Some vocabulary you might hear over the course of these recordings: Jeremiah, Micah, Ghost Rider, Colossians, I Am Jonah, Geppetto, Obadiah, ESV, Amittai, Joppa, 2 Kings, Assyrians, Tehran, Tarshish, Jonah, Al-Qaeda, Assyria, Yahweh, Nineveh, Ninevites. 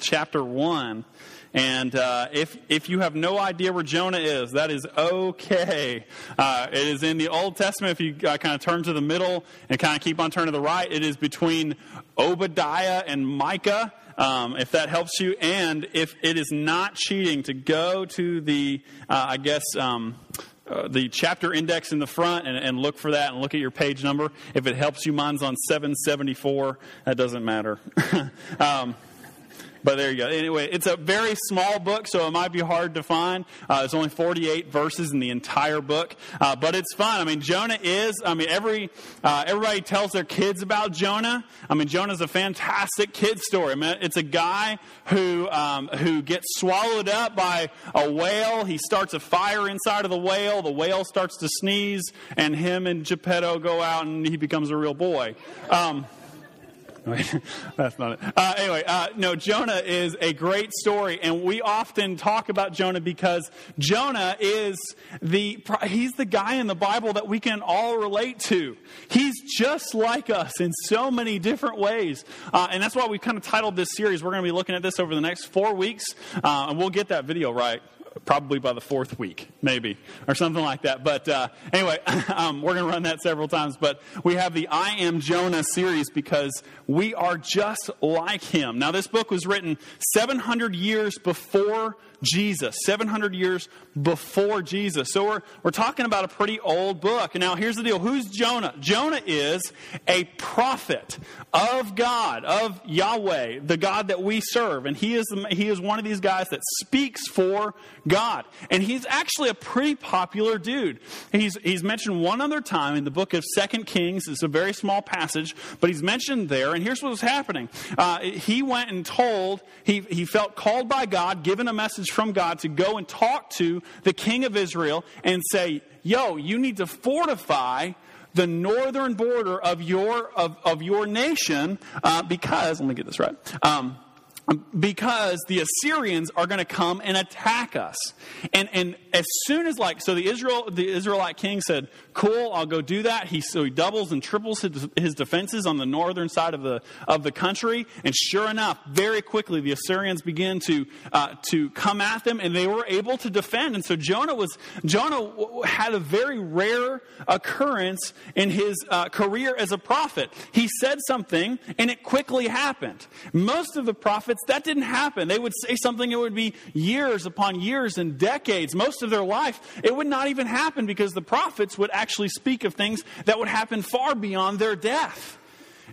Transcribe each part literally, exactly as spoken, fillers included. chapter one. And uh, if if you have no idea where Jonah is, that is okay. Uh, it is in the Old Testament. If you uh, kind of turn to the middle and kind of keep on turning to the right, it is between Obadiah and Micah, um, if that helps you. And if it is not cheating to go to the, uh, I guess, um, uh, the chapter index in the front and, and look for that and look at your page number. If it helps you, mine's on seven seventy-four. That doesn't matter. um But there you go. Anyway, it's a very small book, so it might be hard to find. Uh, there's only forty-eight verses in the entire book. Uh, but it's fun. I mean, Jonah is, I mean, every uh, everybody tells their kids about Jonah. I mean, Jonah's a fantastic kid story. I mean, it's a guy who, um, who gets swallowed up by a whale. He starts a fire inside of the whale. The whale starts to sneeze, and him and Geppetto go out, and he becomes a real boy. Um Wait, that's not it. Uh, anyway, uh, no, Jonah is a great story, and we often talk about Jonah because Jonah is the, he's the guy in the Bible that we can all relate to. He's just like us in so many different ways, uh, and that's why we kind of titled this series. We're going to be looking at this over the next four weeks, uh, and we'll get that video right. Probably by the fourth week, maybe, or something like that. But uh, anyway, um, we're going to run that several times. But we have the I Am Jonah series because we are just like him. Now, this book was written seven hundred years before Jesus, seven hundred years before Jesus. So we're, we're talking about a pretty old book. And now here's the deal. Who's Jonah? Jonah is a prophet of God, of Yahweh, the God that we serve. And he is, he is one of these guys that speaks for God. And he's actually a pretty popular dude. He's, he's mentioned one other time in the book of Second Kings. It's a very small passage, but he's mentioned there. And here's what was happening. Uh, he went and told, he, he felt called by God, given a message from God to go and talk to the king of Israel and say, yo, you need to fortify the northern border of your of, of your nation uh, because, let me get this right, um, because the Assyrians are going to come and attack us. And and as soon as, like, so the Israel the Israelite king said, cool, I'll go do that. He, so he doubles and triples his, his defenses on the northern side of the of the country. And sure enough, very quickly, the Assyrians begin to uh, to come at them, and they were able to defend. And so Jonah was Jonah had a very rare occurrence in his uh, career as a prophet. He said something, and it quickly happened. Most of the prophets, that didn't happen. They would say something, it would be years upon years and decades. Most of their life, it would not even happen because the prophets would actually actually speak of things that would happen far beyond their death.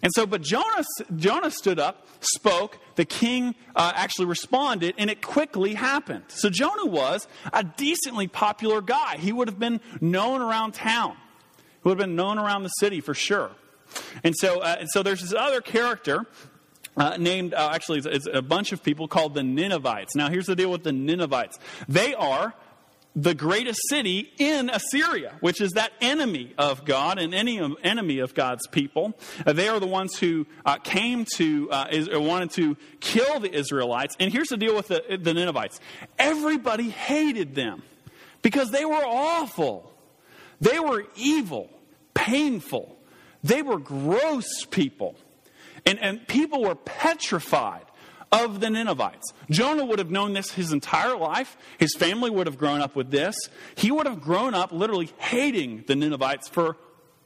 And so, but Jonah, Jonah stood up, spoke, the king uh, actually responded, and it quickly happened. So Jonah was a decently popular guy. He would have been known around town. He would have been known around the city for sure. And so, uh, and so there's this other character Uh, named, uh, actually it's, it's a bunch of people called the Ninevites. Now here's the deal with the Ninevites. They are the greatest city in Assyria, which is that enemy of God and any enemy of God's people. Uh, they are the ones who uh, came to, uh, is, or wanted to kill the Israelites. And here's the deal with the, the Ninevites. Everybody hated them because they were awful. They were evil, painful. They were gross people. And, and people were petrified of the Ninevites. Jonah would have known this his entire life. His family would have grown up with this. He would have grown up literally hating the Ninevites for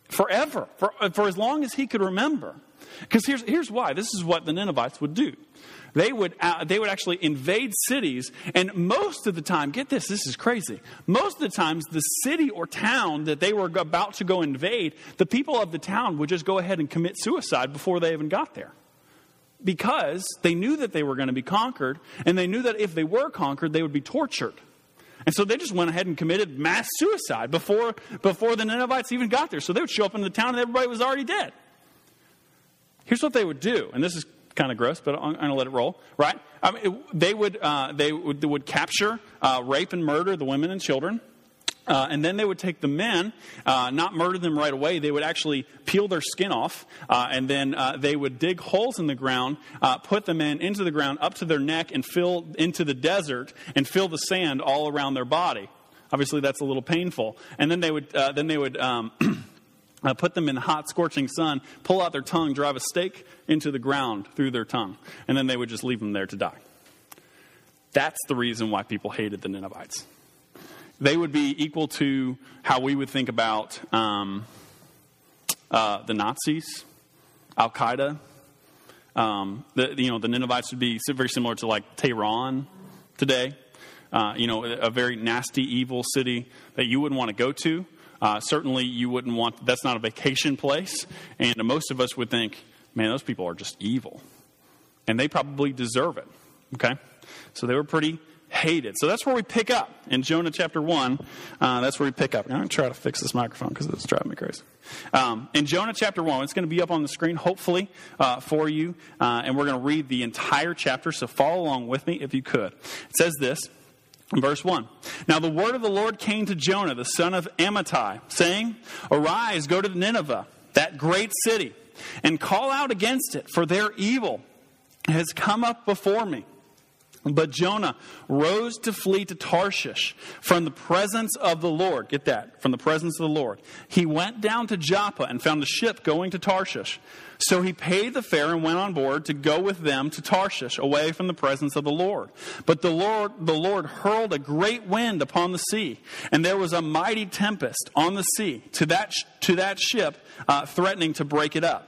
forever, for, for as long as he could remember. Because here's, here's why. This is what the Ninevites would do. They would, uh, they would actually invade cities, and most of the time, get this, this is crazy. Most of the times, the city or town that they were about to go invade, the people of the town would just go ahead and commit suicide before they even got there. Because they knew that they were going to be conquered, and they knew that if they were conquered, they would be tortured. And so they just went ahead and committed mass suicide before, before the Ninevites even got there. So they would show up in the town, and everybody was already dead. Here's what they would do, and this is kind of gross, but I'm going to let it roll, right? I mean, it, they would uh, they would, they would capture, uh, rape and murder the women and children, uh, and then they would take the men, uh, not murder them right away. They would actually peel their skin off, uh, and then uh, they would dig holes in the ground, uh, put the men into the ground up to their neck and fill into the desert and fill the sand all around their body. Obviously, that's a little painful. And then they would uh, then they would um, Uh, put them in hot, scorching sun, pull out their tongue, drive a stake into the ground through their tongue, and then they would just leave them there to die. That's the reason why people hated the Ninevites. They would be equal to how we would think about um, uh, the Nazis, Al-Qaeda. Um, the, you know, the Ninevites would be very similar to like Tehran today. Uh, you know, a very nasty, evil city that you wouldn't want to go to. Uh, certainly you wouldn't want, that's not a vacation place. And most of us would think, man, those people are just evil. And they probably deserve it. Okay? So they were pretty hated. So that's where we pick up in Jonah chapter one. Uh, that's where we pick up. I'm going to try to fix this microphone because it's driving me crazy. Um, in Jonah chapter one, it's going to be up on the screen, hopefully, uh, for you. Uh, and we're going to read the entire chapter. So follow along with me if you could. It says this. In verse one, now the word of the Lord came to Jonah, the son of Amittai, saying, arise, go to Nineveh, that great city, and call out against it, for their evil has come up before me. But Jonah rose to flee to Tarshish from the presence of the Lord. Get that, from the presence of the Lord. He went down to Joppa and found a ship going to Tarshish. So he paid the fare and went on board to go with them to Tarshish, away from the presence of the Lord. But the Lord, the Lord hurled a great wind upon the sea, and there was a mighty tempest on the sea to that, to that ship, uh, threatening to break it up.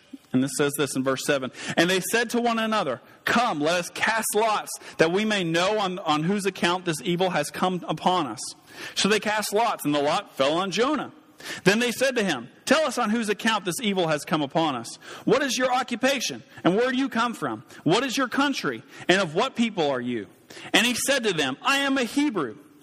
And this says this in verse seven. And they said to one another, come, let us cast lots, that we may know on, on whose account this evil has come upon us. So they cast lots, and the lot fell on Jonah. Then they said to him, tell us on whose account this evil has come upon us. What is your occupation, and where do you come from? What is your country, and of what people are you? And he said to them, I am a Hebrew,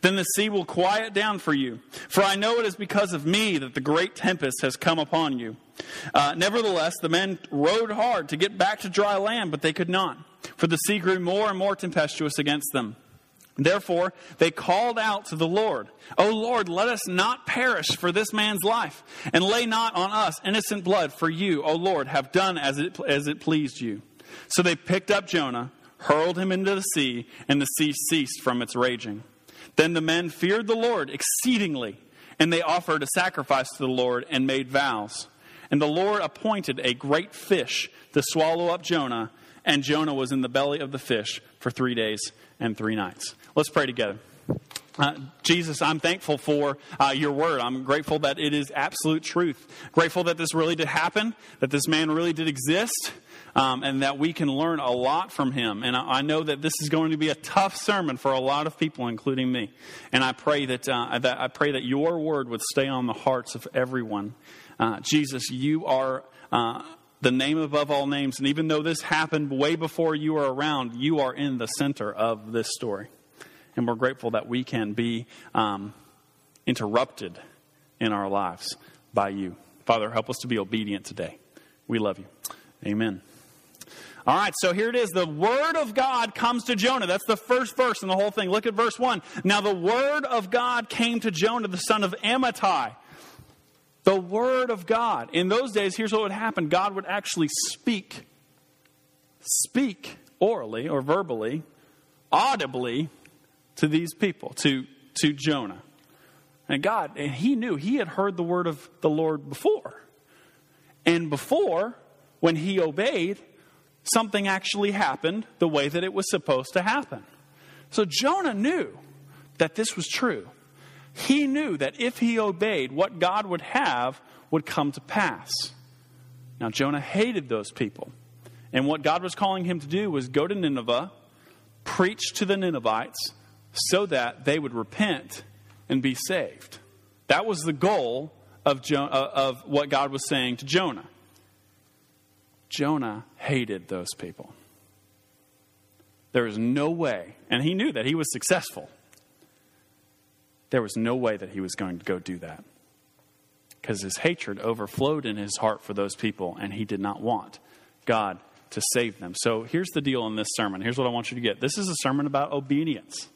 Then the sea will quiet down for you. For I know it is because of me that the great tempest has come upon you. Uh, nevertheless, the men rowed hard to get back to dry land, but they could not. For the sea grew more and more tempestuous against them. Therefore, they called out to the Lord, O Lord, let us not perish for this man's life, and lay not on us innocent blood, for you, O Lord, have done as it, as it pleased you. So they picked up Jonah, hurled him into the sea, and the sea ceased from its raging. Then the men feared the Lord exceedingly, and they offered a sacrifice to the Lord and made vows. And the Lord appointed a great fish to swallow up Jonah, and Jonah was in the belly of the fish for three days and three nights. Let's pray together. Uh, Jesus, I'm thankful for uh, your word. I'm grateful that it is absolute truth. Grateful that this really did happen, that this man really did exist. Um, and that we can learn a lot from him. And I, I know that this is going to be a tough sermon for a lot of people, including me. And I pray that, uh, that I pray that your word would stay on the hearts of everyone. Uh, Jesus, you are uh, the name above all names. And even though this happened way before you were around, you are in the center of this story. And we're grateful that we can be um, interrupted in our lives by you. Father, help us to be obedient today. We love you. Amen. All right, so here it is. The word of God comes to Jonah. That's the first verse in the whole thing. Look at verse one. Now the word of God came to Jonah, the son of Amittai. The word of God. In those days, here's what would happen. God would actually speak, speak orally or verbally, audibly to these people, to, to Jonah. And God, and he knew, he had heard the word of the Lord before. And before, when he obeyed, something actually happened the way that it was supposed to happen. So Jonah knew that this was true. He knew that if he obeyed, what God would have would come to pass. Now, Jonah hated those people. And what God was calling him to do was go to Nineveh, preach to the Ninevites, so that they would repent and be saved. That was the goal of Jo- of what God was saying to Jonah. Jonah hated those people. There was no way, and he knew that he was successful. There was no way that he was going to go do that, because his hatred overflowed in his heart for those people, and he did not want God to save them. So here's the deal in this sermon. Here's what I want you to get. This is a sermon about obedience.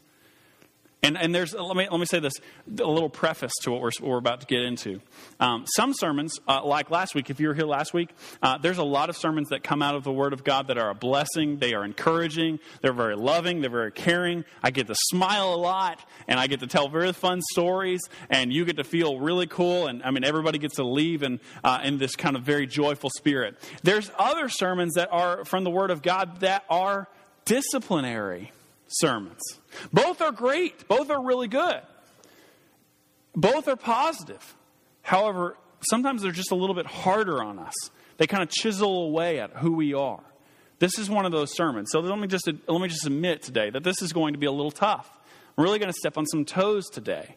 And and there's let me let me say this, a little preface to what we're what we're about to get into. Um, some sermons, uh, like last week, if you were here last week, uh, there's a lot of sermons that come out of the Word of God that are a blessing. They are encouraging. They're very loving. They're very caring. I get to smile a lot, and I get to tell very fun stories, and you get to feel really cool. And I mean, everybody gets to leave in uh, in this kind of very joyful spirit. There's other sermons that are from the Word of God that are disciplinary sermons. Both are great. Both are really good. Both are positive. However, sometimes they're just a little bit harder on us. They kind of chisel away at who we are. This is one of those sermons. So let me just let me just admit today that this is going to be a little tough. I'm really going to step on some toes today.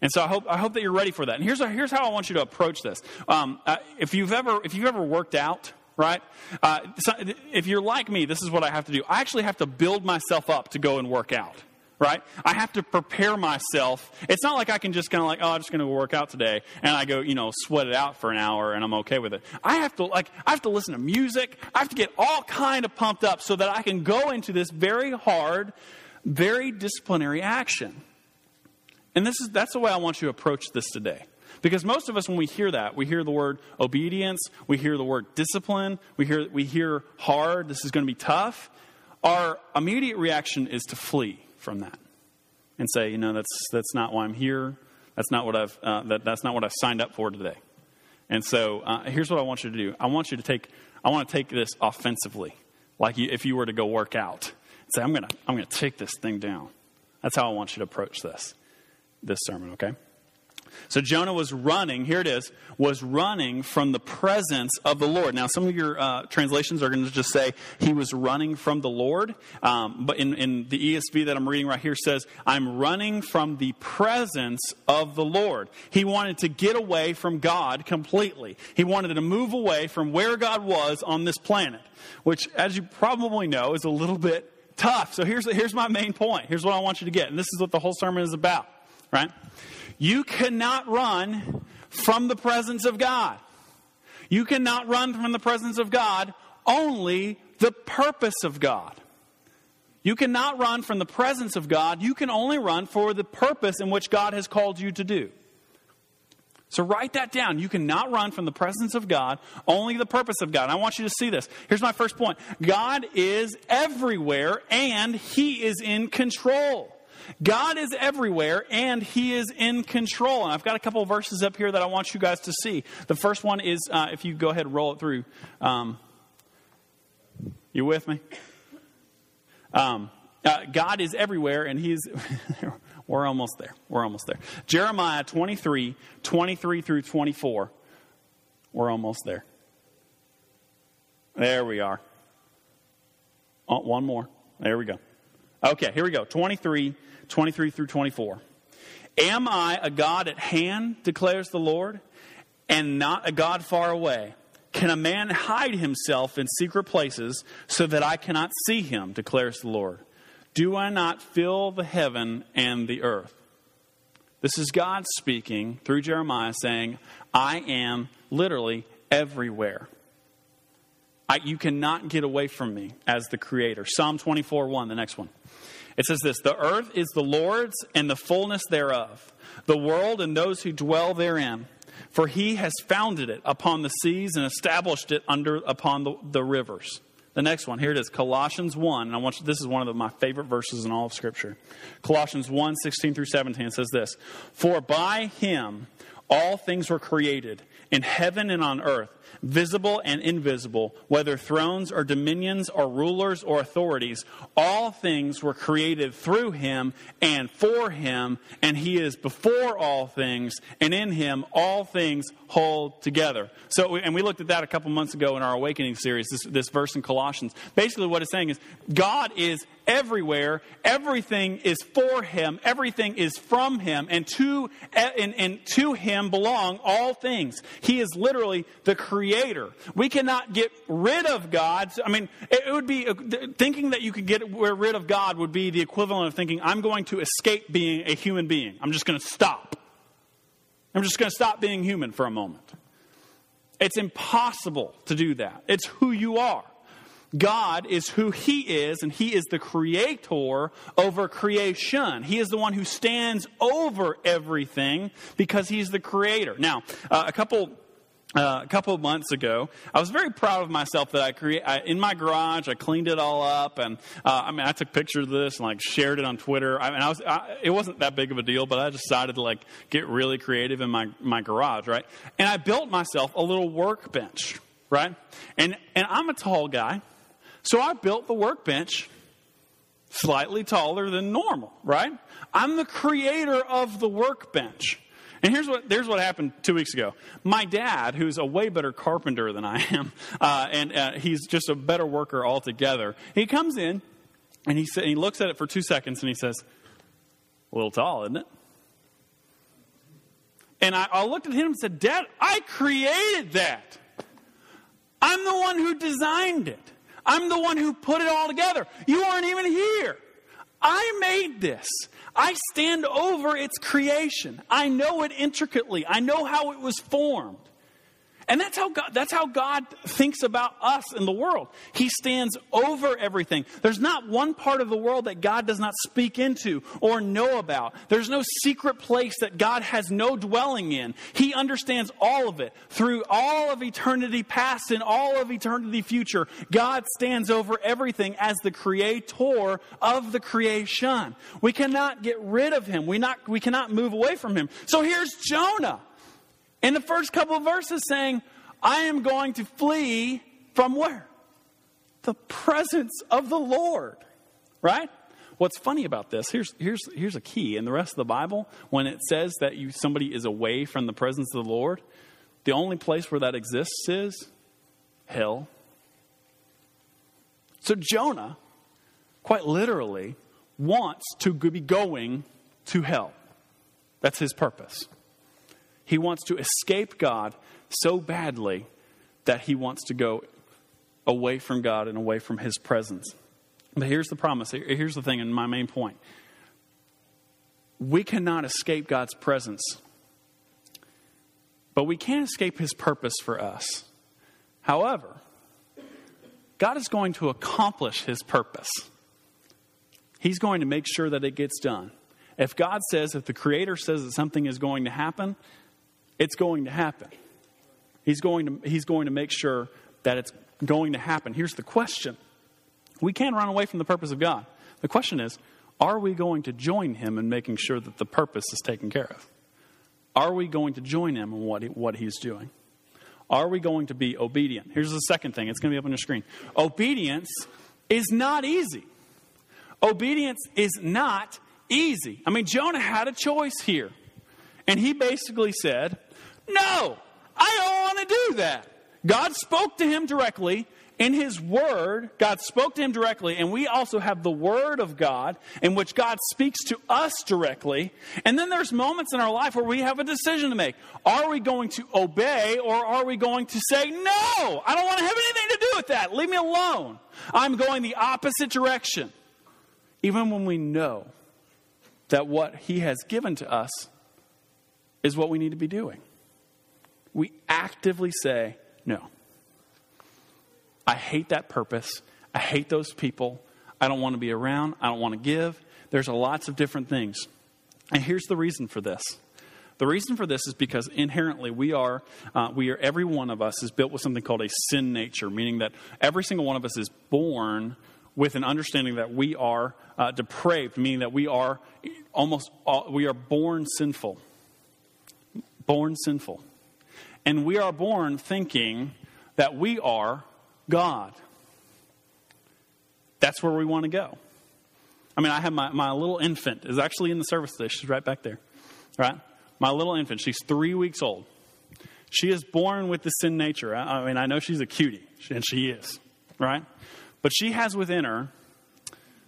And so I hope I hope that you're ready for that. And here's here's how I want you to approach this. Um, uh, if you've ever if you've ever worked out. Right? Uh, so if you're like me, this is what I have to do. I actually have to build myself up to go and work out. Right? I have to prepare myself. It's not like I can just kind of like, oh, I'm just going to work out today. And I go, you know, sweat it out for an hour and I'm okay with it. I have to like, I have to listen to music. I have to get all kind of pumped up so that I can go into this very hard, very disciplinary action. And this is, that's the way I want you to approach this today. Because most of us, when we hear that, we hear the word obedience, we hear the word discipline, we hear we hear hard, this is going to be tough. Our immediate reaction is to flee from that and say, you know, that's that's not why I'm here. That's not what I've uh, that that's not what I signed up for today. And so uh, here's what I want you to do. I want you to take I want to take this offensively, like you, if you were to go work out. Say, I'm gonna I'm gonna take this thing down. That's how I want you to approach this this sermon. Okay. So Jonah was running, here it is, was running from the presence of the Lord. Now, some of your uh, translations are going to just say he was running from the Lord. Um, but in, in the E S V that I'm reading right here says, I'm running from the presence of the Lord. He wanted to get away from God completely. He wanted to move away from where God was on this planet, which, as you probably know, is a little bit tough. So here's, here's my main point. Here's what I want you to get. And this is what the whole sermon is about, right? You cannot run from the presence of God. You cannot run from the presence of God, only the purpose of God. You cannot run from the presence of God. You can only run for the purpose in which God has called you to do. So write that down. You cannot run from the presence of God, only the purpose of God. And I want you to see this. Here's my first point. God is everywhere and He is in control. God is everywhere, and He is in control. And I've got a couple of verses up here that I want you guys to see. The first one is, uh, if you go ahead and roll it through. Um, you with me? Um, uh, God is everywhere, and He is... We're almost there. We're almost there. Jeremiah twenty-three, twenty-three through twenty-four. We're almost there. There we are. Oh, one more. There we go. Okay, here we go. twenty-three, twenty-three through twenty-four. Am I a God at hand, declares the Lord, and not a God far away? Can a man hide himself in secret places so that I cannot see him, declares the Lord? Do I not fill the heaven and the earth? This is God speaking through Jeremiah saying, I am literally everywhere. I, you cannot get away from me as the creator. Psalm twenty-four, one, the next one. It says this, the earth is the Lord's and the fullness thereof, the world and those who dwell therein. For He has founded it upon the seas and established it under upon the, the rivers. The next one, here it is, Colossians one. And I want you, this is one of the, my favorite verses in all of Scripture. Colossians one, sixteen through seventeen, it says this, for by Him all things were created, in heaven and on earth, visible and invisible, whether thrones or dominions or rulers or authorities. All things were created through him and for him, and he is before all things, and in him all things hold together. So, and we looked at that a couple months ago in our Awakening series, this, this verse in Colossians. Basically what it's saying is God is everywhere, everything is for him, everything is from him, and to and, and to him belong all things. He is literally the creator. We cannot get rid of God. I mean, it would be thinking that you could get rid of God would be the equivalent of thinking, I'm going to escape being a human being. I'm just going to stop. I'm just going to stop being human for a moment. It's impossible to do that. It's who you are. God is who he is, and he is the creator over creation. He is the one who stands over everything because he's the creator. Now, uh, a couple uh, a couple months ago, I was very proud of myself that I create I, in my garage. I cleaned it all up, and uh, I mean, I took pictures of this and like shared it on Twitter. I mean, I was I, it wasn't that big of a deal, but I decided to like get really creative in my my garage, right? And I built myself a little workbench, right? And and I'm a tall guy. So I built the workbench slightly taller than normal, right? I'm the creator of the workbench. And here's what here's what happened two weeks ago. My dad, who's a way better carpenter than I am, uh, and uh, he's just a better worker altogether, he comes in, and he, sa- and he looks at it for two seconds, and he says, a little tall, isn't it? And I, I looked at him and said, Dad, I created that. I'm the one who designed it. I'm the one who put it all together. You aren't even here. I made this. I stand over its creation. I know it intricately. I know how it was formed. And that's how God, that's how God thinks about us in the world. He stands over everything. There's not one part of the world that God does not speak into or know about. There's no secret place that God has no dwelling in. He understands all of it. Through all of eternity past and all of eternity future, God stands over everything as the creator of the creation. We cannot get rid of him. We not, we cannot move away from him. So here's Jonah. In the first couple of verses saying, I am going to flee from where? The presence of the Lord, right? What's funny about this, here's, here's, here's a key. In the rest of the Bible, when it says that you somebody is away from the presence of the Lord, the only place where that exists is hell. So Jonah, quite literally, wants to be going to hell. That's his purpose. He wants to escape God so badly that he wants to go away from God and away from his presence. But here's the promise. Here's the thing and my main point. We cannot escape God's presence, but we can escape his purpose for us. However, God is going to accomplish his purpose. He's going to make sure that it gets done. If God says, if the Creator says that something is going to happen, it's going to happen. He's going to, he's going to make sure that it's going to happen. Here's the question. We can run away from the purpose of God. The question is, are we going to join him in making sure that the purpose is taken care of? Are we going to join him in what he, what he's doing? Are we going to be obedient? Here's the second thing. It's going to be up on your screen. Obedience is not easy. Obedience is not easy. I mean, Jonah had a choice here. And he basically said, no, I don't want to do that. God spoke to him directly in his word. God spoke to him directly. And we also have the word of God in which God speaks to us directly. And then there's moments in our life where we have a decision to make. Are we going to obey or are we going to say, no, I don't want to have anything to do with that. Leave me alone. I'm going the opposite direction. Even when we know that what he has given to us is what we need to be doing. We actively say, no. I hate that purpose. I hate those people. I don't want to be around. I don't want to give. There's lots of different things. And here's the reason for this. The reason for this is because inherently we are, uh, we are, every one of us is built with something called a sin nature, meaning that every single one of us is born with an understanding that we are uh, depraved, meaning that we are almost all, we are born sinful. Born sinful. and we are born thinking that we are God. That's where we want to go. I mean, I have my, my little infant is actually in the service today. She's right back there, right? My little infant, she's three weeks old. She is born with the sin nature. I, I mean, I know she's a cutie, and she is, right? But she has within her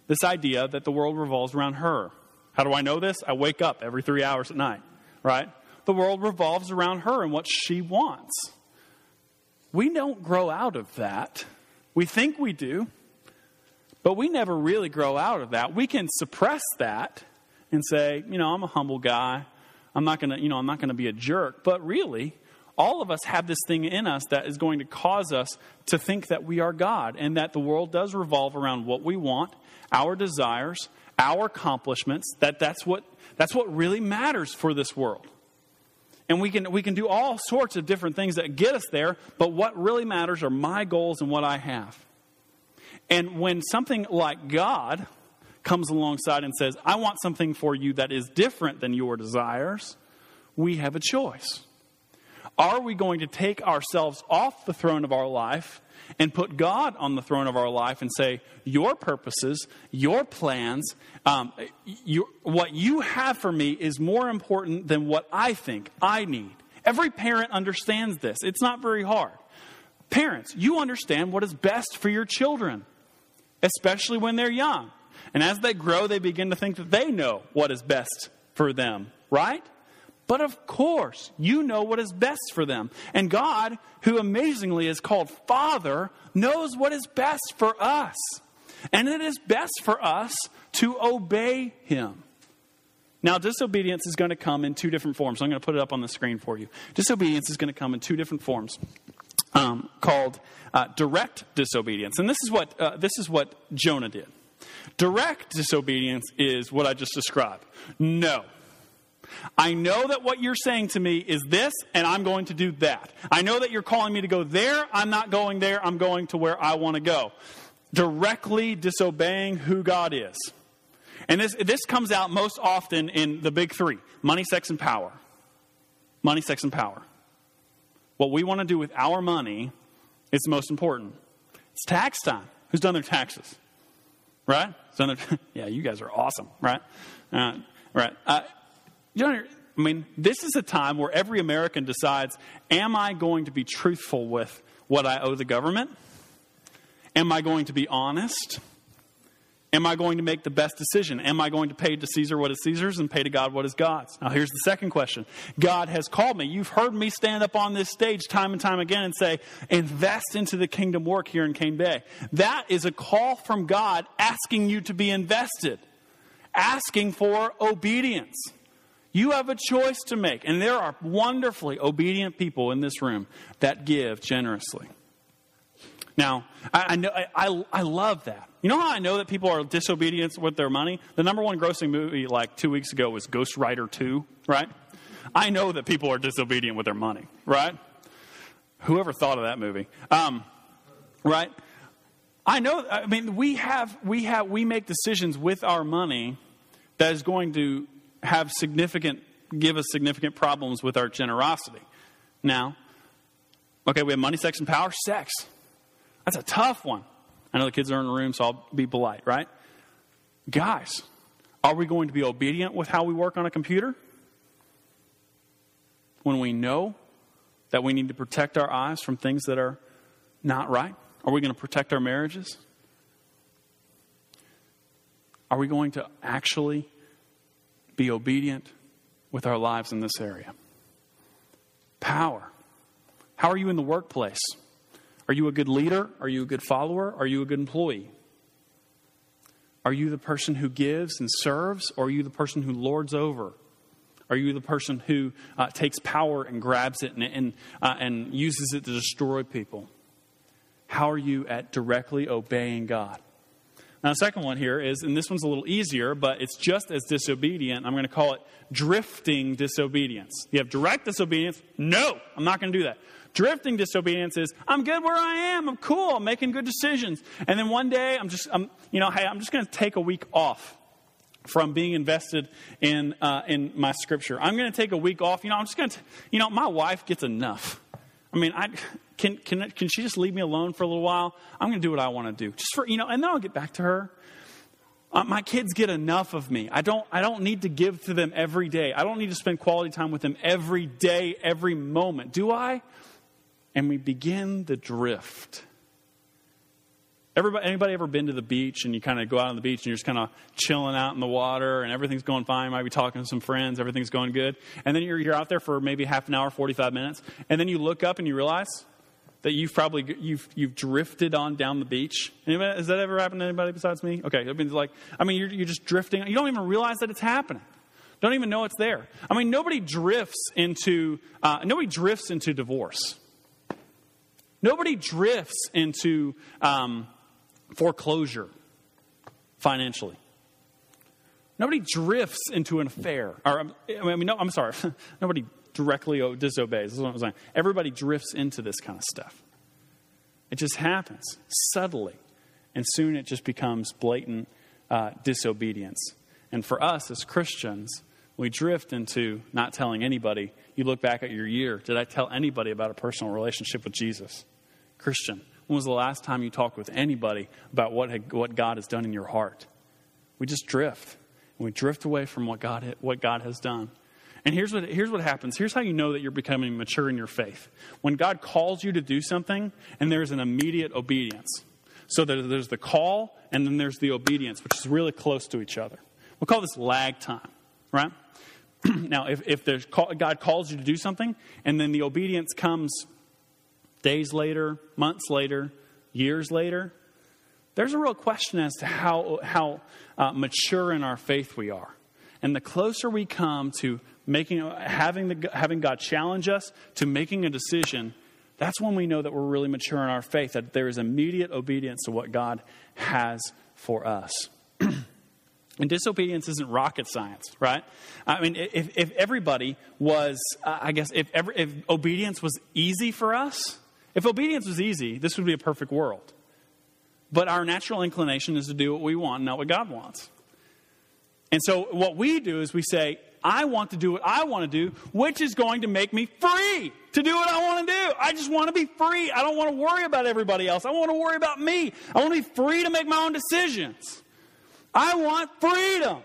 this idea that the world revolves around her. How do I know this? I wake up every three hours at night, right? The world revolves around her and what she wants. We don't grow out of that. We think we do. But we never really grow out of that. We can suppress that and say, you know, I'm a humble guy. I'm not going to, you know, I'm not going to be a jerk. But really, all of us have this thing in us that is going to cause us to think that we are God and that the world does revolve around what we want, our desires, our accomplishments, that that's what that's what really matters for this world. And we can we can do all sorts of different things that get us there, but what really matters are my goals and what I have. And when something like God comes alongside and says, I want something for you that is different than your desires, we have a choice. Are we going to take ourselves off the throne of our life and put God on the throne of our life and say, your purposes, your plans, um, your, what you have for me is more important than what I think I need? Every parent understands this. It's not very hard. Parents, you understand what is best for your children, especially when they're young. And as they grow, they begin to think that they know what is best for them, right? But of course, you know what is best for them. And God, who amazingly is called Father, knows what is best for us. And it is best for us to obey Him. Now, disobedience is going to come in two different forms. I'm going to put it up on the screen for you. Disobedience is going to come in two different forms. Um, called uh, direct disobedience, and this is what uh, this is what Jonah did. Direct disobedience is what I just described. No, I know that what you're saying to me is this, and I'm going to do that. I know that you're calling me to go there. I'm not going there. I'm going to where I want to go. Directly disobeying who God is, and this this comes out most often in the big three: money, sex, and power. Money, sex, and power. What we want to do with our money is the most important. It's tax time. Who's done their taxes? Right? Done their, yeah, you guys are awesome, right? Uh, right. Uh, you know, I mean, this is a time where every American decides, am I going to be truthful with what I owe the government? Am I going to be honest? Am I going to make the best decision? Am I going to pay to Caesar what is Caesar's and pay to God what is God's? Now, here's the second question. God has called me. You've heard me stand up on this stage time and time again and say, invest into the kingdom work here in Cane Bay. That is a call from God asking you to be invested, asking for obedience. You have a choice to make. And there are wonderfully obedient people in this room that give generously. Now, I, I, know, I, I love that. You know how I know that people are disobedient with their money? The number one grossing movie like two weeks ago was Ghost Rider two, right? I know that people are disobedient with their money, right? Whoever thought of that movie, um, right? I know. I mean, we have we have we make decisions with our money that is going to have significant give us significant problems with our generosity. Now, okay, we have money, sex, and power. Sex. That's a tough one. I know the kids are in the room, so I'll be polite, right? Guys, are we going to be obedient with how we work on a computer? When we know that we need to protect our eyes from things that are not right? Are we going to protect our marriages? Are we going to actually be obedient with our lives in this area? Power. How are you in the workplace? Are you a good leader? Are you a good follower? Are you a good employee? Are you the person who gives and serves? Or are you the person who lords over? Are you the person who uh, takes power and grabs it and, and, uh, and uses it to destroy people? How are you at directly obeying God? Now, the second one here is, and this one's a little easier, but it's just as disobedient. I'm going to call it drifting disobedience. You have direct disobedience. No, I'm not going to do that. Drifting disobedience is, I'm good where I am. I'm cool. I'm making good decisions. And then one day, I'm just, I'm, you know, hey, I'm just going to take a week off from being invested in uh, in my scripture. I'm going to take a week off. You know, I'm just going to, you know, my wife gets enough. I mean, I can can can she just leave me alone for a little while? I'm going to do what I want to do, just for you know, and then I'll get back to her. Uh, my kids get enough of me. I don't I don't need to give to them every day. I don't need to spend quality time with them every day, every moment, do I? And we begin the drift. Everybody, anybody ever been to the beach and you kind of go out on the beach and you're just kind of chilling out in the water and everything's going fine. You might be talking to some friends. Everything's going good. And then you're, you're out there for maybe half an hour, forty-five minutes. And then you look up and you realize that you've probably, you've, you've drifted on down the beach. Anybody, has that ever happened to anybody besides me? Okay. I mean, like, I mean, you're, you're just drifting. You don't even realize that it's happening. Don't even know it's there. I mean, nobody drifts into, uh, nobody drifts into divorce. Nobody drifts into, um, foreclosure financially. Nobody drifts into an affair. Or, I mean, no, I'm sorry. Nobody directly disobeys. That's what I'm saying. Everybody drifts into this kind of stuff. It just happens subtly. And soon it just becomes blatant uh, disobedience. And for us as Christians, we drift into not telling anybody. You look back at your year. Did I tell anybody about a personal relationship with Jesus? Christian, when was the last time you talked with anybody about what had, what God has done in your heart? We just drift. And we drift away from what God what God has done. And here's what here's what happens. Here's how you know that you're becoming mature in your faith. When God calls you to do something, and there's an immediate obedience. So there's the call, and then there's the obedience, which is really close to each other. We'll call this lag time, right? Now, if, if there's call, God calls you to do something, and then the obedience comes days later, months later, years later, there's a real question as to how how uh, mature in our faith we are. And the closer we come to making having the having God challenge us to making a decision, that's when we know that we're really mature in our faith, that there is immediate obedience to what God has for us. And disobedience isn't rocket science, right? I mean, if, if everybody was, uh, I guess, if, every, if obedience was easy for us, if obedience was easy, this would be a perfect world. But our natural inclination is to do what we want, not what God wants. And so what we do is we say, I want to do what I want to do, which is going to make me free to do what I want to do. I just want to be free. I don't want to worry about everybody else. I want to worry about me. I want to be free to make my own decisions. I want freedom.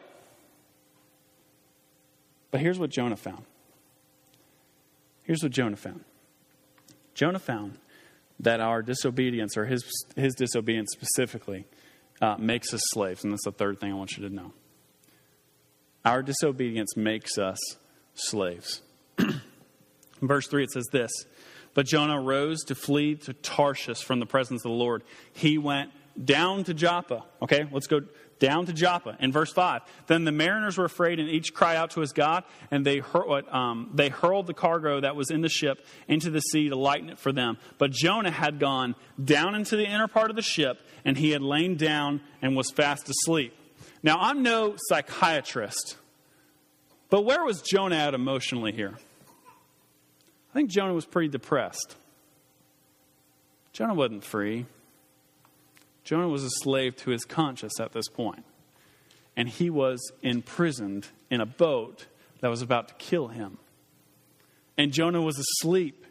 But here's what Jonah found. Here's what Jonah found. Jonah found that our disobedience, or his, his disobedience specifically, uh, makes us slaves. And that's the third thing I want you to know. Our disobedience makes us slaves. In verse three, it says this, "But Jonah rose to flee to Tarshish from the presence of the Lord. He went down to Joppa." Okay, let's go down to Joppa. In verse five, "Then the mariners were afraid and each cried out to his God, and they hurled, um, they hurled the cargo that was in the ship into the sea to lighten it for them. But Jonah had gone down into the inner part of the ship, and he had lain down and was fast asleep." Now, I'm no psychiatrist, but where was Jonah at emotionally here? I think Jonah was pretty depressed. Jonah wasn't free. Jonah was a slave to his conscience at this point. And he was imprisoned in a boat that was about to kill him. And Jonah was asleep.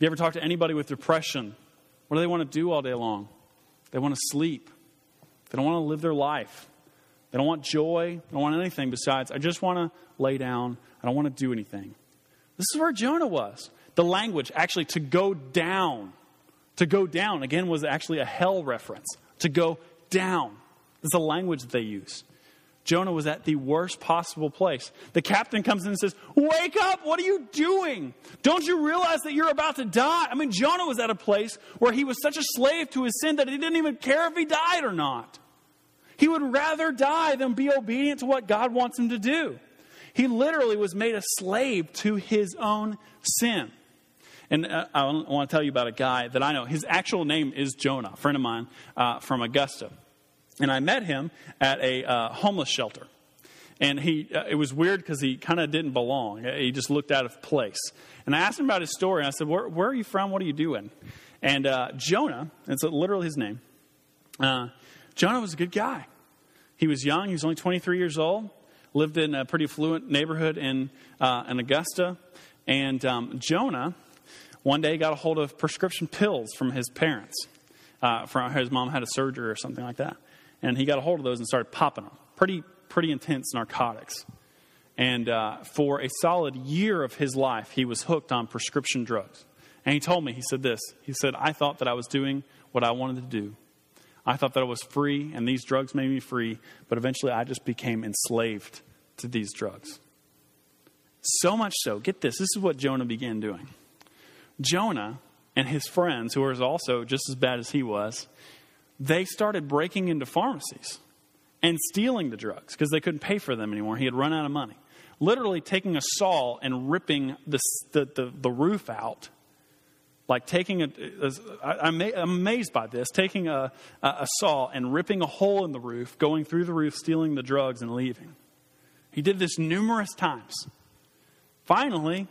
You ever talk to anybody with depression? What do they want to do all day long? They want to sleep. They don't want to live their life. They don't want joy. They don't want anything besides, I just want to lay down. I don't want to do anything. This is where Jonah was. The language, actually, to go down. To go down, again, was actually a hell reference. To go down. It's the language that they use. Jonah was at the worst possible place. The captain comes in and says, "Wake up! What are you doing? Don't you realize that you're about to die?" I mean, Jonah was at a place where he was such a slave to his sin that he didn't even care if he died or not. He would rather die than be obedient to what God wants him to do. He literally was made a slave to his own sin. And I want to tell you about a guy that I know. His actual name is Jonah, a friend of mine uh, from Augusta. And I met him at a uh, homeless shelter. And he uh, it was weird because he kind of didn't belong. He just looked out of place. And I asked him about his story. And I said, where, where are you from? What are you doing? And uh, Jonah, that's literally his name, uh, Jonah was a good guy. He was young. He was only twenty-three years old. Lived in a pretty affluent neighborhood in, uh, in Augusta. And um, Jonah One day he got a hold of prescription pills from his parents. Uh, from his mom had a surgery or something like that. And he got a hold of those and started popping them. Pretty, pretty intense narcotics. And uh, for a solid year of his life, he was hooked on prescription drugs. And he told me, he said this. He said, I thought that I was doing what I wanted to do. I thought that I was free, and these drugs made me free. But eventually, I just became enslaved to these drugs. So much so, get this, this is what Jonah began doing. Jonah and his friends, who were also just as bad as he was, they started breaking into pharmacies and stealing the drugs because they couldn't pay for them anymore. He had run out of money. Literally taking a saw and ripping the the, the, the roof out. Like taking a, a, I'm amazed by this, taking a, a saw and ripping a hole in the roof, going through the roof, stealing the drugs and leaving. He did this numerous times. Finally,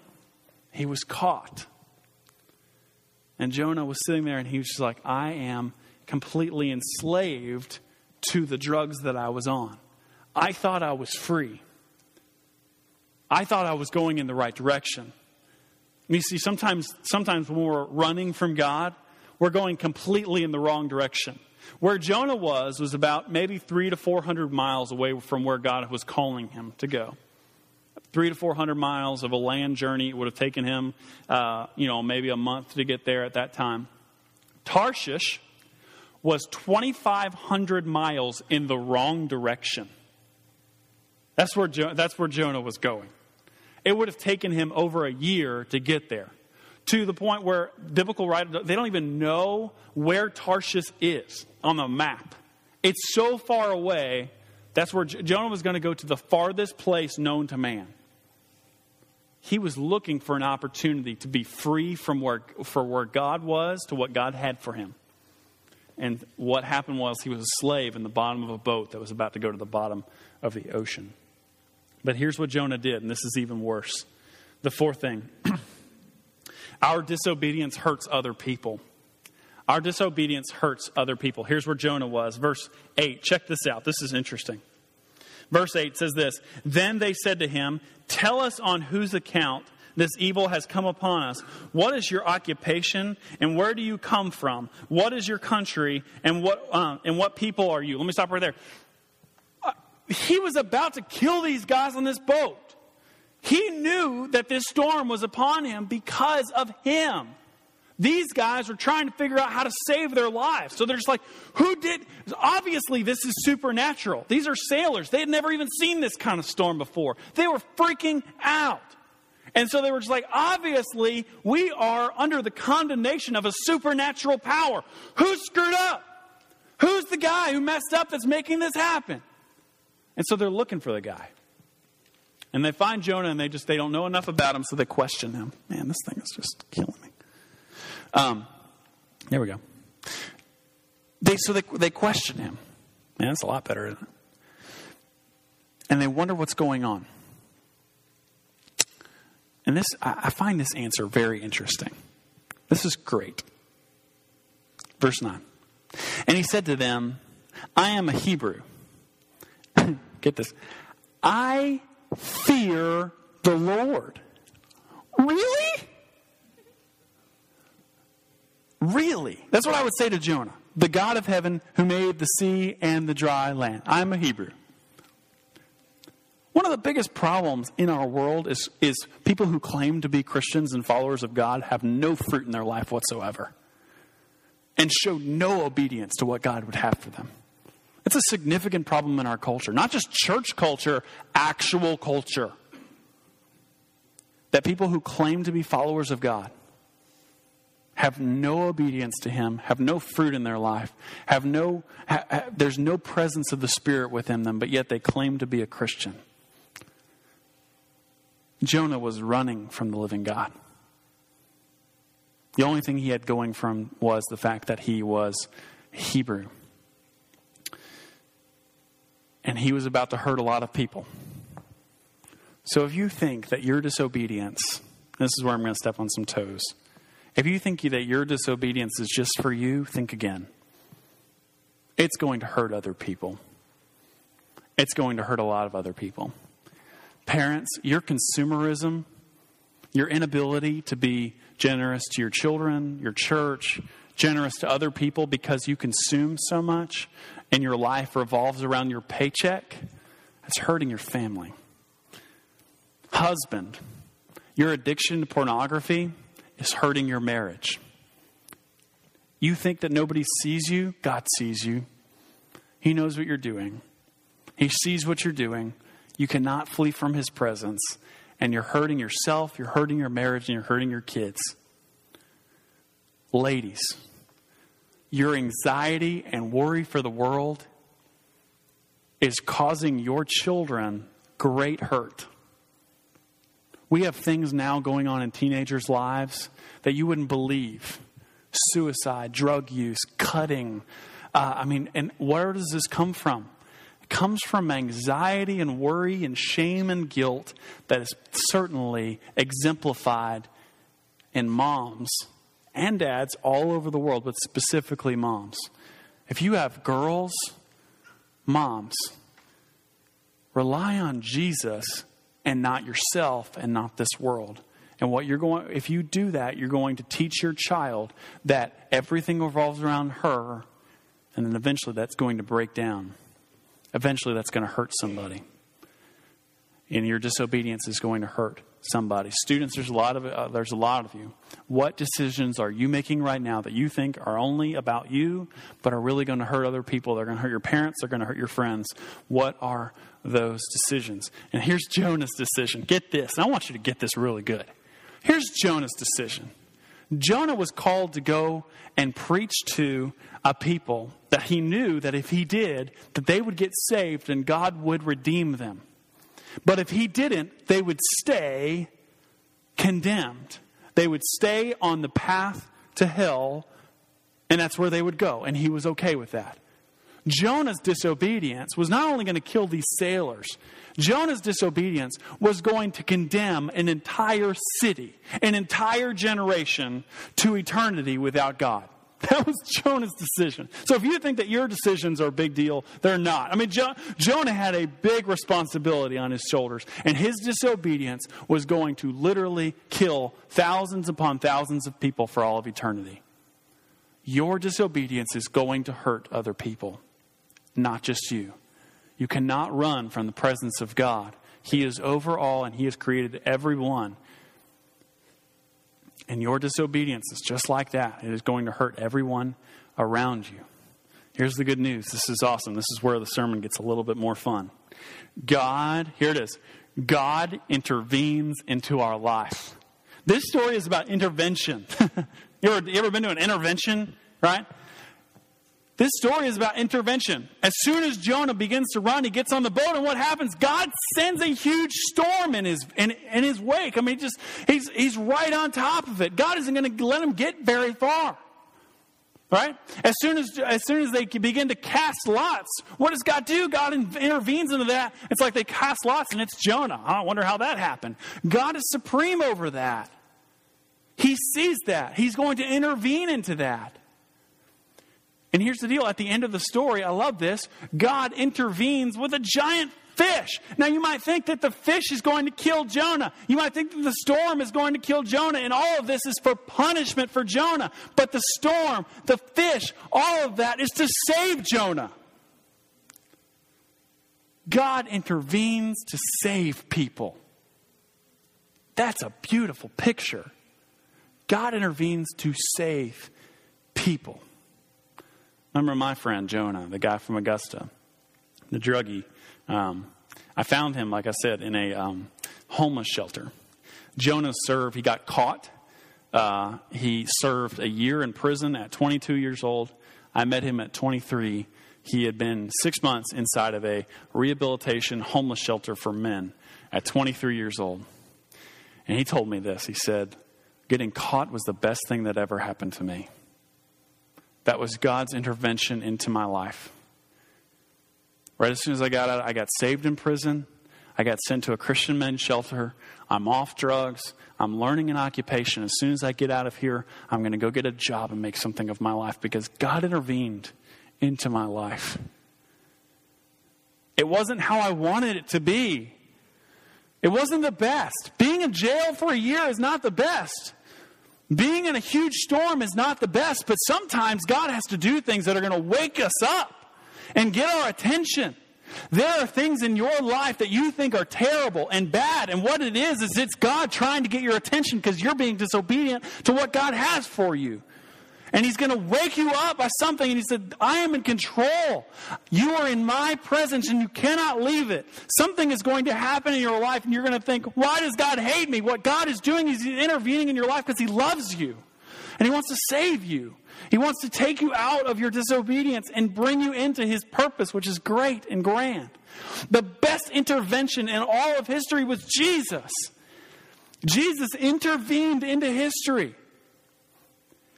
he was caught. And Jonah was sitting there and he was just like, I am completely enslaved to the drugs that I was on. I thought I was free. I thought I was going in the right direction. You see, sometimes, sometimes when we're running from God, we're going completely in the wrong direction. Where Jonah was, was about maybe three to four hundred miles away from where God was calling him to go. Three to four hundred miles of a land journey. It would have taken him, uh, you know, maybe a month to get there at that time. Tarshish was twenty-five hundred miles in the wrong direction. That's where, jo- that's where Jonah was going. It would have taken him over a year to get there, to the point where biblical writers, they don't even know where Tarshish is on the map. It's so far away. That's where Jonah was going to go, to the farthest place known to man. He was looking for an opportunity to be free from where, for where God was to what God had for him. And what happened was he was a slave in the bottom of a boat that was about to go to the bottom of the ocean. But here's what Jonah did, and this is even worse. The fourth thing. Our disobedience hurts other people. Our disobedience hurts other people. Here's where Jonah was. Verse eight. Check this out. This is interesting. Verse eight says this. Then they said to him, tell us on whose account this evil has come upon us. What is your occupation, and where do you come from? What is your country, and what um, and what people are you? Let me stop right there. He was about to kill these guys on this boat. He knew that this storm was upon him because of him. These guys are trying to figure out how to save their lives. So they're just like, who did? Obviously, this is supernatural. These are sailors. They had never even seen this kind of storm before. They were freaking out. And so they were just like, obviously, we are under the condemnation of a supernatural power. Who screwed up? Who's the guy who messed up that's making this happen? And so they're looking for the guy. And they find Jonah, and they just, they don't know enough about him, so they question him. Man, this thing is just killing me. Um, there we go. They, so they, they question him. Man, that's a lot better, isn't it? And they wonder what's going on. And this, I, I find this answer very interesting. This is great. Verse nine. And he said to them, I am a Hebrew. Get this. I fear the Lord. Really? Really? That's what I would say to Jonah. The God of heaven who made the sea and the dry land. I'm a Hebrew. One of the biggest problems in our world is, is people who claim to be Christians and followers of God have no fruit in their life whatsoever. And show no obedience to what God would have for them. It's a significant problem in our culture. Not just church culture, actual culture. That people who claim to be followers of God have no obedience to Him, have no fruit in their life, have no, ha, ha, there's no presence of the Spirit within them, but yet they claim to be a Christian. Jonah was running from the living God. The only thing he had going for him was the fact that he was Hebrew. And he was about to hurt a lot of people. So if you think that your disobedience, this is where I'm going to step on some toes. If you think that your disobedience is just for you, think again. It's going to hurt other people. It's going to hurt a lot of other people. Parents, your consumerism, your inability to be generous to your children, your church, generous to other people because you consume so much and your life revolves around your paycheck, that's hurting your family. Husband, your addiction to pornography is hurting your marriage. You think that nobody sees you? God sees you. He knows what you're doing. He sees what you're doing. You cannot flee from his presence. And you're hurting yourself, you're hurting your marriage, and you're hurting your kids. Ladies, your anxiety and worry for the world is causing your children great hurt. We have things now going on in teenagers' lives that you wouldn't believe. Suicide, drug use, cutting. Uh, I mean, and where does this come from? It comes from anxiety and worry and shame and guilt that is certainly exemplified in moms and dads all over the world, but specifically moms. If you have girls, moms, rely on Jesus and not yourself and not this world. And what you're going, if you do that, you're going to teach your child that everything revolves around her, and then eventually that's going to break down. Eventually that's going to hurt somebody. And your disobedience is going to hurt somebody. Students, there's a lot of uh, there's a lot of you. What decisions are you making right now that you think are only about you, but are really going to hurt other people? They're going to hurt your parents. They're going to hurt your friends. What are those decisions? And here's Jonah's decision. Get this. And I want you to get this really good. Here's Jonah's decision. Jonah was called to go and preach to a people that he knew that if he did, that they would get saved and God would redeem them. But if he didn't, they would stay condemned. They would stay on the path to hell, and that's where they would go. And he was okay with that. Jonah's disobedience was not only going to kill these sailors. Jonah's disobedience was going to condemn an entire city, an entire generation to eternity without God. That was Jonah's decision. So if you think that your decisions are a big deal, they're not. I mean, Jo- Jonah had a big responsibility on his shoulders, and his disobedience was going to literally kill thousands upon thousands of people for all of eternity. Your disobedience is going to hurt other people, not just you. You cannot run from the presence of God. He is over all, and he has created everyone. And your disobedience is just like that. It is going to hurt everyone around you. Here's the good news. This is awesome. This is where the sermon gets a little bit more fun. God, here it is. God intervenes into our life. This story is about intervention. you, ever, you ever been to an intervention, right? This story is about intervention. As soon as Jonah begins to run, he gets on the boat, and what happens? God sends a huge storm in his in, in his wake. I mean, just he's he's right on top of it. God isn't going to let him get very far, right? As soon as as soon as they begin to cast lots, what does God do? God intervenes into that. It's like they cast lots, and it's Jonah. I wonder how that happened. God is supreme over that. He sees that. He's going to intervene into that. And here's the deal. At the end of the story, I love this, God intervenes with a giant fish. Now, you might think that the fish is going to kill Jonah. You might think that the storm is going to kill Jonah, and all of this is for punishment for Jonah. But the storm, the fish, all of that is to save Jonah. God intervenes to save people. That's a beautiful picture. God intervenes to save people. Remember my friend Jonah, the guy from Augusta, the druggie. Um, I found him, like I said, in a um, homeless shelter. Jonah served, he got caught. Uh, he served a year in prison at twenty-two years old. I met him at twenty-three. He had been six months inside of a rehabilitation homeless shelter for men at twenty-three years old. And he told me this. He said, getting caught was the best thing that ever happened to me. That was God's intervention into my life. Right as soon as I got out, I got saved in prison. I got sent to a Christian men's shelter. I'm off drugs. I'm learning an occupation. As soon as I get out of here, I'm going to go get a job and make something of my life because God intervened into my life. It wasn't how I wanted it to be. It wasn't the best. Being in jail for a year is not the best. Being in a huge storm is not the best, but sometimes God has to do things that are going to wake us up and get our attention. There are things in your life that you think are terrible and bad, and what it is is it's God trying to get your attention because you're being disobedient to what God has for you. And he's going to wake you up by something. And he said, I am in control. You are in my presence and you cannot leave it. Something is going to happen in your life and you're going to think, why does God hate me? What God is doing is he's intervening in your life because he loves you. And he wants to save you. He wants to take you out of your disobedience and bring you into his purpose, which is great and grand. The best intervention in all of history was Jesus. Jesus intervened into history.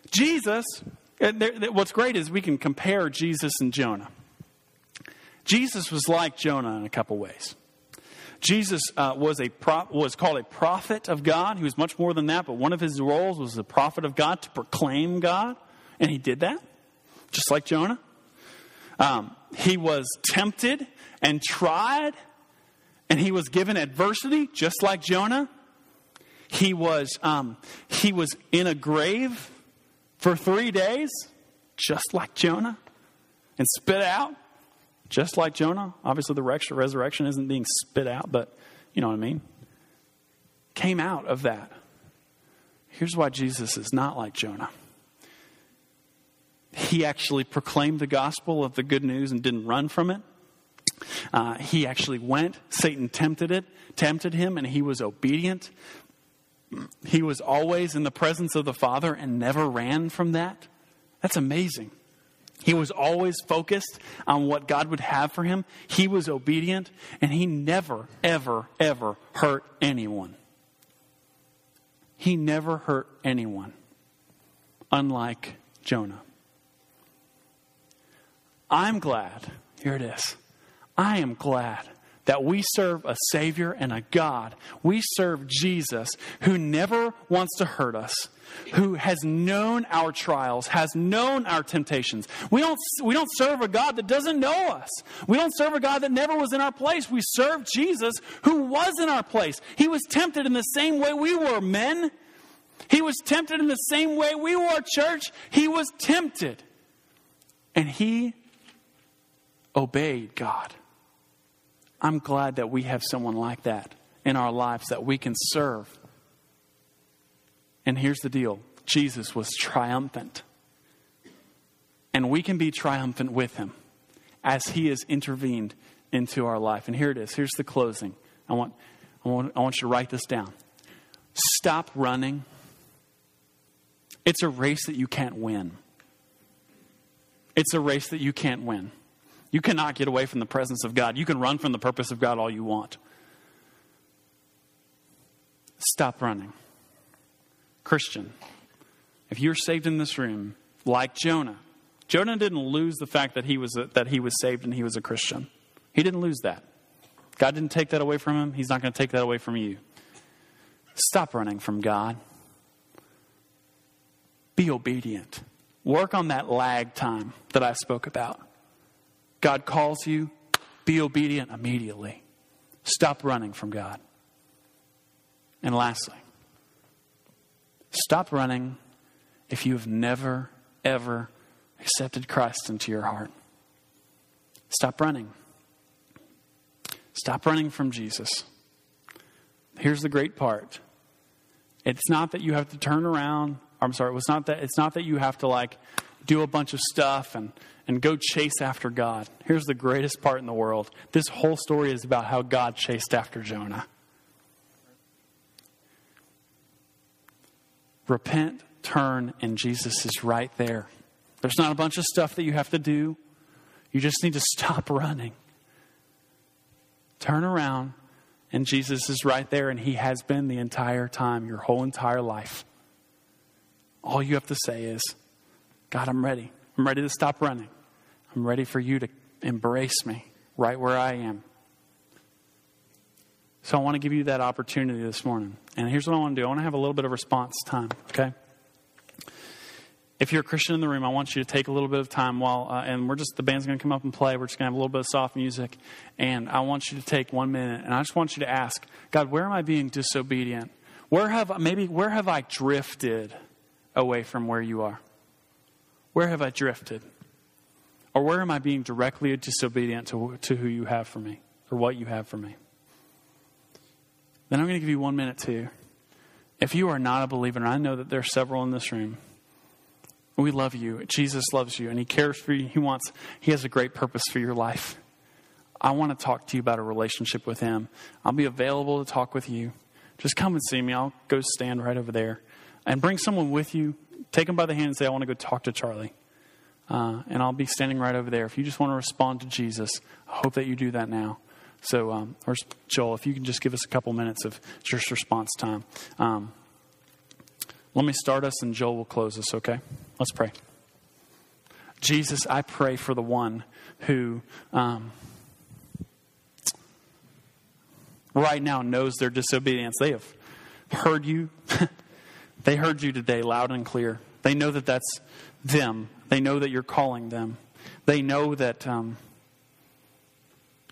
Jesus, what's great is we can compare Jesus and Jonah. Jesus was like Jonah in a couple ways. Jesus uh, was a pro- was called a prophet of God. He was much more than that, but one of his roles was the prophet of God, to proclaim God. And he did that, just like Jonah. Um, he was tempted and tried, and he was given adversity, just like Jonah. He was um, he was in a grave for three days, just like Jonah, and spit out, just like Jonah. Obviously, the resurrection isn't being spit out, but you know what I mean. Came out of that. Here's why Jesus is not like Jonah. He actually proclaimed the gospel of the good news and didn't run from it. Uh, he actually went. Satan tempted it, tempted him, and he was obedient. He was always in the presence of the Father and never ran from that. That's amazing. He was always focused on what God would have for him. He was obedient, and he never, ever, ever hurt anyone. He never hurt anyone, unlike Jonah. I'm glad, here it is, I am glad that we serve a Savior and a God. We serve Jesus, who never wants to hurt us, who has known our trials, has known our temptations. We don't, we don't serve a God that doesn't know us. We don't serve a God that never was in our place. We serve Jesus, who was in our place. He was tempted in the same way we were, men. He was tempted in the same way we were, church. He was tempted. And he obeyed God. I'm glad that we have someone like that in our lives that we can serve. And here's the deal. Jesus was triumphant. And we can be triumphant with him as he has intervened into our life. And here it is. Here's the closing. I want, I want, I want you to write this down. Stop running. It's a race that you can't win. It's a race that you can't win. You cannot get away from the presence of God. You can run from the purpose of God all you want. Stop running. Christian, if you're saved in this room, like Jonah, Jonah didn't lose the fact that he was a, that he was saved and he was a Christian. He didn't lose that. God didn't take that away from him. He's not going to take that away from you. Stop running from God. Be obedient. Work on that lag time that I spoke about. God calls you, be obedient immediately. Stop running from God. And lastly, stop running if you have never, ever accepted Christ into your heart. Stop running. Stop running from Jesus. Here's the great part. It's not that you have to turn around. I'm sorry, it's not that, it's not that you have to like do a bunch of stuff and And go chase after God. Here's the greatest part in the world. This whole story is about how God chased after Jonah. Repent, turn, and Jesus is right there. There's not a bunch of stuff that you have to do. You just need to stop running. Turn around, and Jesus is right there, and he has been the entire time, your whole entire life. All you have to say is, God, I'm ready. I'm ready to stop running. I'm ready for you to embrace me right where I am. So I want to give you that opportunity this morning. And here's what I want to do. I want to have a little bit of response time, okay? If you're a Christian in the room, I want you to take a little bit of time while, uh, and we're just, the band's going to come up and play. We're just going to have a little bit of soft music. And I want you to take one minute, and I just want you to ask, God, where am I being disobedient? Where have, maybe, where have I drifted? away from where you are? Where have I drifted? Or where am I being directly disobedient to, to who you have for me or what you have for me? Then I'm going to give you one minute too. If you are not a believer, and I know that there are several in this room, we love you. Jesus loves you and he cares for you. He wants, he has a great purpose for your life. I want to talk to you about a relationship with him. I'll be available to talk with you. Just come and see me. I'll go stand right over there and bring someone with you. Take them by the hand and say, I want to go talk to Charlie. Uh, and I'll be standing right over there. If you just want to respond to Jesus, I hope that you do that now. So, um, or Joel, if you can just give us a couple minutes of just response time. Um, let me start us and Joel will close us, okay? Let's pray. Jesus, I pray for the one who um, right now knows their disobedience. They have heard you. They heard you today loud and clear. They know that that's them. They know that you're calling them. They know that... Um,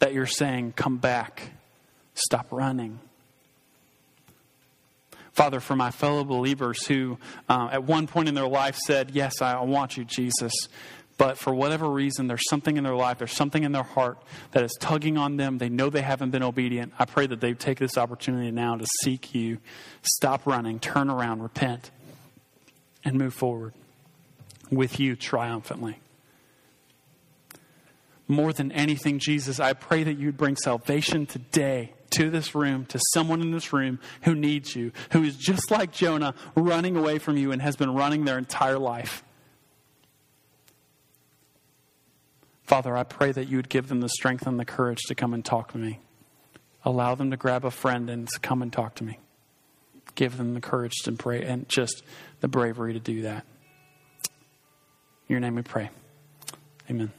that you're saying, come back, stop running. Father, for my fellow believers who uh, at one point in their life said, yes, I want you, Jesus. But for whatever reason, there's something in their life, there's something in their heart that is tugging on them. They know they haven't been obedient. I pray that they take this opportunity now to seek you, stop running, turn around, repent, and move forward with you triumphantly. More than anything, Jesus, I pray that you'd bring salvation today to this room, to someone in this room who needs you, who is just like Jonah, running away from you and has been running their entire life. Father, I pray that you would give them the strength and the courage to come and talk to me. Allow them to grab a friend and come and talk to me. Give them the courage to pray and just the bravery to do that. In your name we pray. Amen.